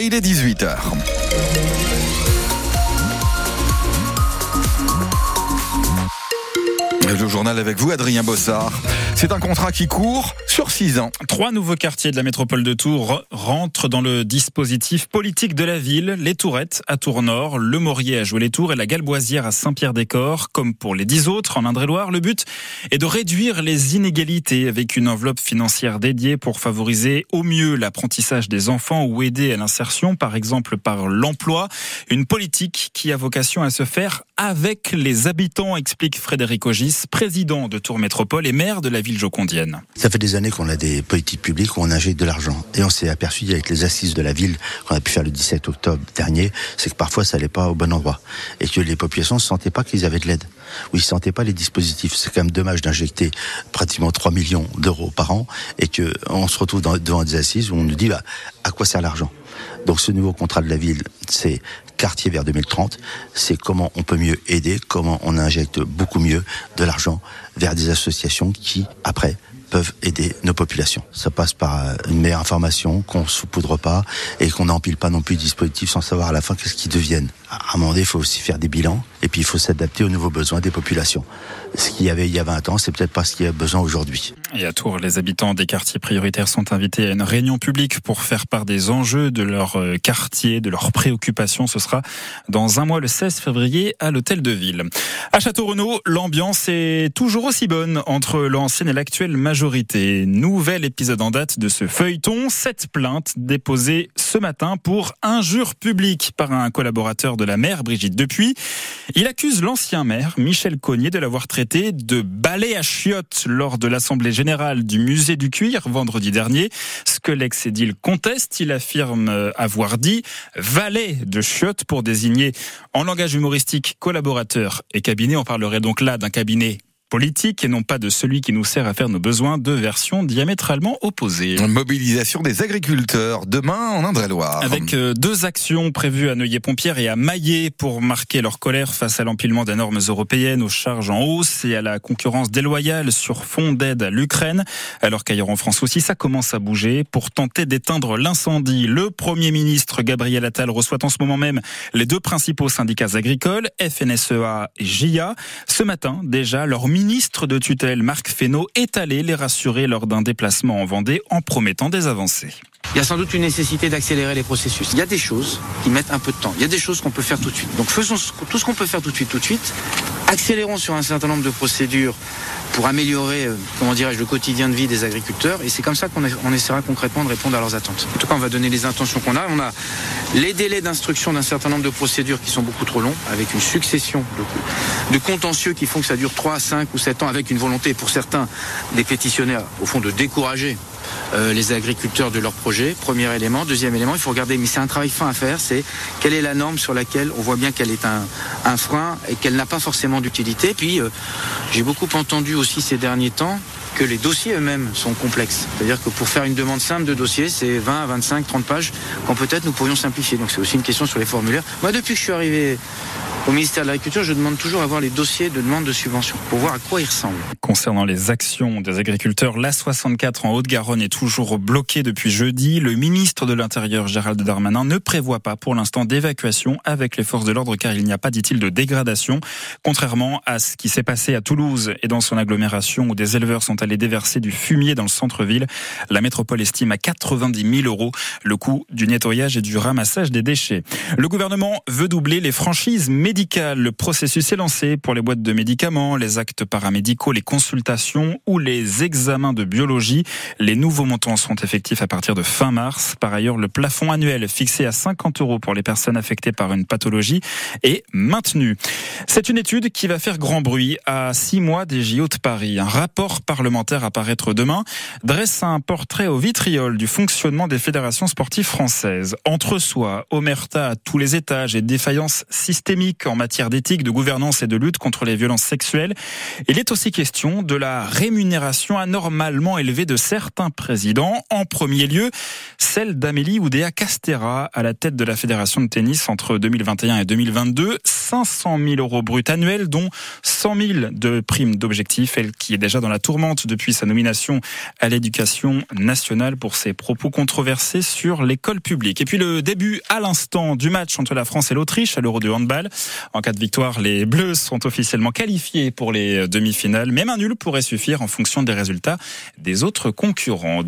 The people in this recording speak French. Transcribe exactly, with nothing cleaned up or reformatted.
Il est dix-huit heures. Le journal avec vous, Adrien Bossard. C'est un contrat qui court sur six ans. Trois nouveaux quartiers de la métropole de Tours rentrent dans le dispositif politique de la ville. Les Tourettes à Tours-Nord, le Maurier à Joué-les-Tours et la Galboisière à Saint-Pierre-des-Corps. Comme pour les dix autres en Indre-et-Loire, le but est de réduire les inégalités avec une enveloppe financière dédiée pour favoriser au mieux l'apprentissage des enfants ou aider à l'insertion, par exemple par l'emploi. Une politique qui a vocation à se faire avec les habitants, explique Frédéric Ogis, président de Tours Métropole et maire de la ville jocondienne. Ça fait des années qu'on a des politiques publiques où on injecte de l'argent. Et on s'est aperçu avec les assises de la ville qu'on a pu faire le dix-sept octobre dernier, c'est que parfois ça n'allait pas au bon endroit. Et que les populations ne sentaient pas qu'ils avaient de l'aide. Ou ils ne sentaient pas les dispositifs. C'est quand même dommage d'injecter pratiquement trois millions d'euros par an et qu'on se retrouve dans, devant des assises où on nous dit bah, à quoi sert l'argent. Donc ce nouveau contrat de la ville, c'est quartier vers deux mille trente, c'est comment on peut mieux aider, comment on injecte beaucoup mieux de l'argent vers des associations qui, après, peuvent aider nos populations. Ça passe par une meilleure information, qu'on ne saupoudre pas et qu'on n'empile pas non plus les dispositifs sans savoir à la fin qu'est-ce qu'ils deviennent. À un moment donné, il faut aussi faire des bilans et puis il faut s'adapter aux nouveaux besoins des populations. Ce qu'il y avait il y a vingt ans, c'est peut-être pas ce qu'il y a besoin aujourd'hui. Et à Tours, les habitants des quartiers prioritaires sont invités à une réunion publique pour faire part des enjeux de leur quartier, de leurs préoccupations. Ce sera dans un mois, le seize février, à l'hôtel de ville. À Château-Renaud, l'ambiance est toujours aussi bonne entre l'ancienne et l'actuelle majorité. Nouvel épisode en date de ce feuilleton, cette plainte déposée ce matin pour injure publique par un collaborateur de la maire, Brigitte Depuis. Il accuse l'ancien maire, Michel Cognier, de l'avoir traité de balai à chiottes lors de l'Assemblée générale du Musée du Cuir vendredi dernier. Ce que l'ex-édile conteste, il affirme avoir dit valet de chiottes pour désigner en langage humoristique collaborateur et cabinet. On parlerait donc là d'un cabinet politique et non pas de celui qui nous sert à faire nos besoins, deux versions diamétralement opposées. Mobilisation des agriculteurs demain en Indre-et-Loire. Avec deux actions prévues à Neuillé-Pompierre et à Maillet pour marquer leur colère face à l'empilement des normes européennes aux charges en hausse et à la concurrence déloyale sur fond d'aide à l'Ukraine. Alors qu'ailleurs en France aussi, ça commence à bouger. Pour tenter d'éteindre l'incendie, le Premier ministre Gabriel Attal reçoit en ce moment même les deux principaux syndicats agricoles, F N S E A et J I A. Ce matin, déjà, leur ministre de tutelle, Marc Fesneau, est allé les rassurer lors d'un déplacement en Vendée en promettant des avancées. Il y a sans doute une nécessité d'accélérer les processus. Il y a des choses qui mettent un peu de temps. Il y a des choses qu'on peut faire tout de suite. Donc faisons tout ce qu'on peut faire tout de suite, tout de suite. Accélérons sur un certain nombre de procédures pour améliorer, comment dirais-je, le quotidien de vie des agriculteurs. Et c'est comme ça qu'on est, on essaiera concrètement de répondre à leurs attentes. En tout cas, on va donner les intentions qu'on a. On a les délais d'instruction d'un certain nombre de procédures qui sont beaucoup trop longs, avec une succession de, de contentieux qui font que ça dure trois, cinq ou sept ans, avec une volonté pour certains des pétitionnaires, au fond, de décourager Euh, les agriculteurs de leur projet, premier élément. Deuxième élément, il faut regarder, mais c'est un travail fin à faire, c'est quelle est la norme sur laquelle on voit bien qu'elle est un, un frein et qu'elle n'a pas forcément d'utilité. Puis, euh, j'ai beaucoup entendu aussi ces derniers temps que les dossiers eux-mêmes sont complexes. C'est-à-dire que pour faire une demande simple de dossier, c'est vingt, vingt-cinq, trente pages qu'on peut-être nous pourrions simplifier. Donc c'est aussi une question sur les formulaires. Moi, depuis que je suis arrivé au ministère de l'Agriculture, je demande toujours à voir les dossiers de demande de subvention pour voir à quoi ils ressemblent. Concernant les actions des agriculteurs, l'A soixante-quatre en Haute-Garonne est toujours bloquée depuis jeudi. Le ministre de l'Intérieur, Gérald Darmanin, ne prévoit pas pour l'instant d'évacuation avec les forces de l'ordre car il n'y a pas, dit-il, de dégradation. Contrairement à ce qui s'est passé à Toulouse et dans son agglomération où des éleveurs sont allés déverser du fumier dans le centre-ville, la métropole estime à quatre-vingt-dix mille euros le coût du nettoyage et du ramassage des déchets. Le gouvernement veut doubler les franchises médicales. Le processus est lancé pour les boîtes de médicaments, les actes paramédicaux, les consultations ou les examens de biologie. Les nouveaux montants seront effectifs à partir de fin mars. Par ailleurs, le plafond annuel fixé à cinquante euros pour les personnes affectées par une pathologie est maintenu. C'est une étude qui va faire grand bruit à six mois des J O de Paris. Un rapport parlementaire à paraître demain dresse un portrait au vitriol du fonctionnement des fédérations sportives françaises. Entre soi, omerta à tous les étages et défaillance systémique en matière d'éthique, de gouvernance et de lutte contre les violences sexuelles. Il est aussi question de la rémunération anormalement élevée de certains présidents. En premier lieu, celle d'Amélie Oudéa-Castéra à la tête de la Fédération de tennis entre deux mille vingt et un et deux mille vingt-deux. cinq cent mille euros bruts annuels, dont cent mille de primes d'objectifs. Elle qui est déjà dans la tourmente depuis sa nomination à l'Éducation nationale pour ses propos controversés sur l'école publique. Et puis le début à l'instant du match entre la France et l'Autriche à l'Euro de handball. En cas de victoire, les Bleus sont officiellement qualifiés pour les demi-finales. Même un nul pourrait suffire en fonction des résultats des autres concurrents.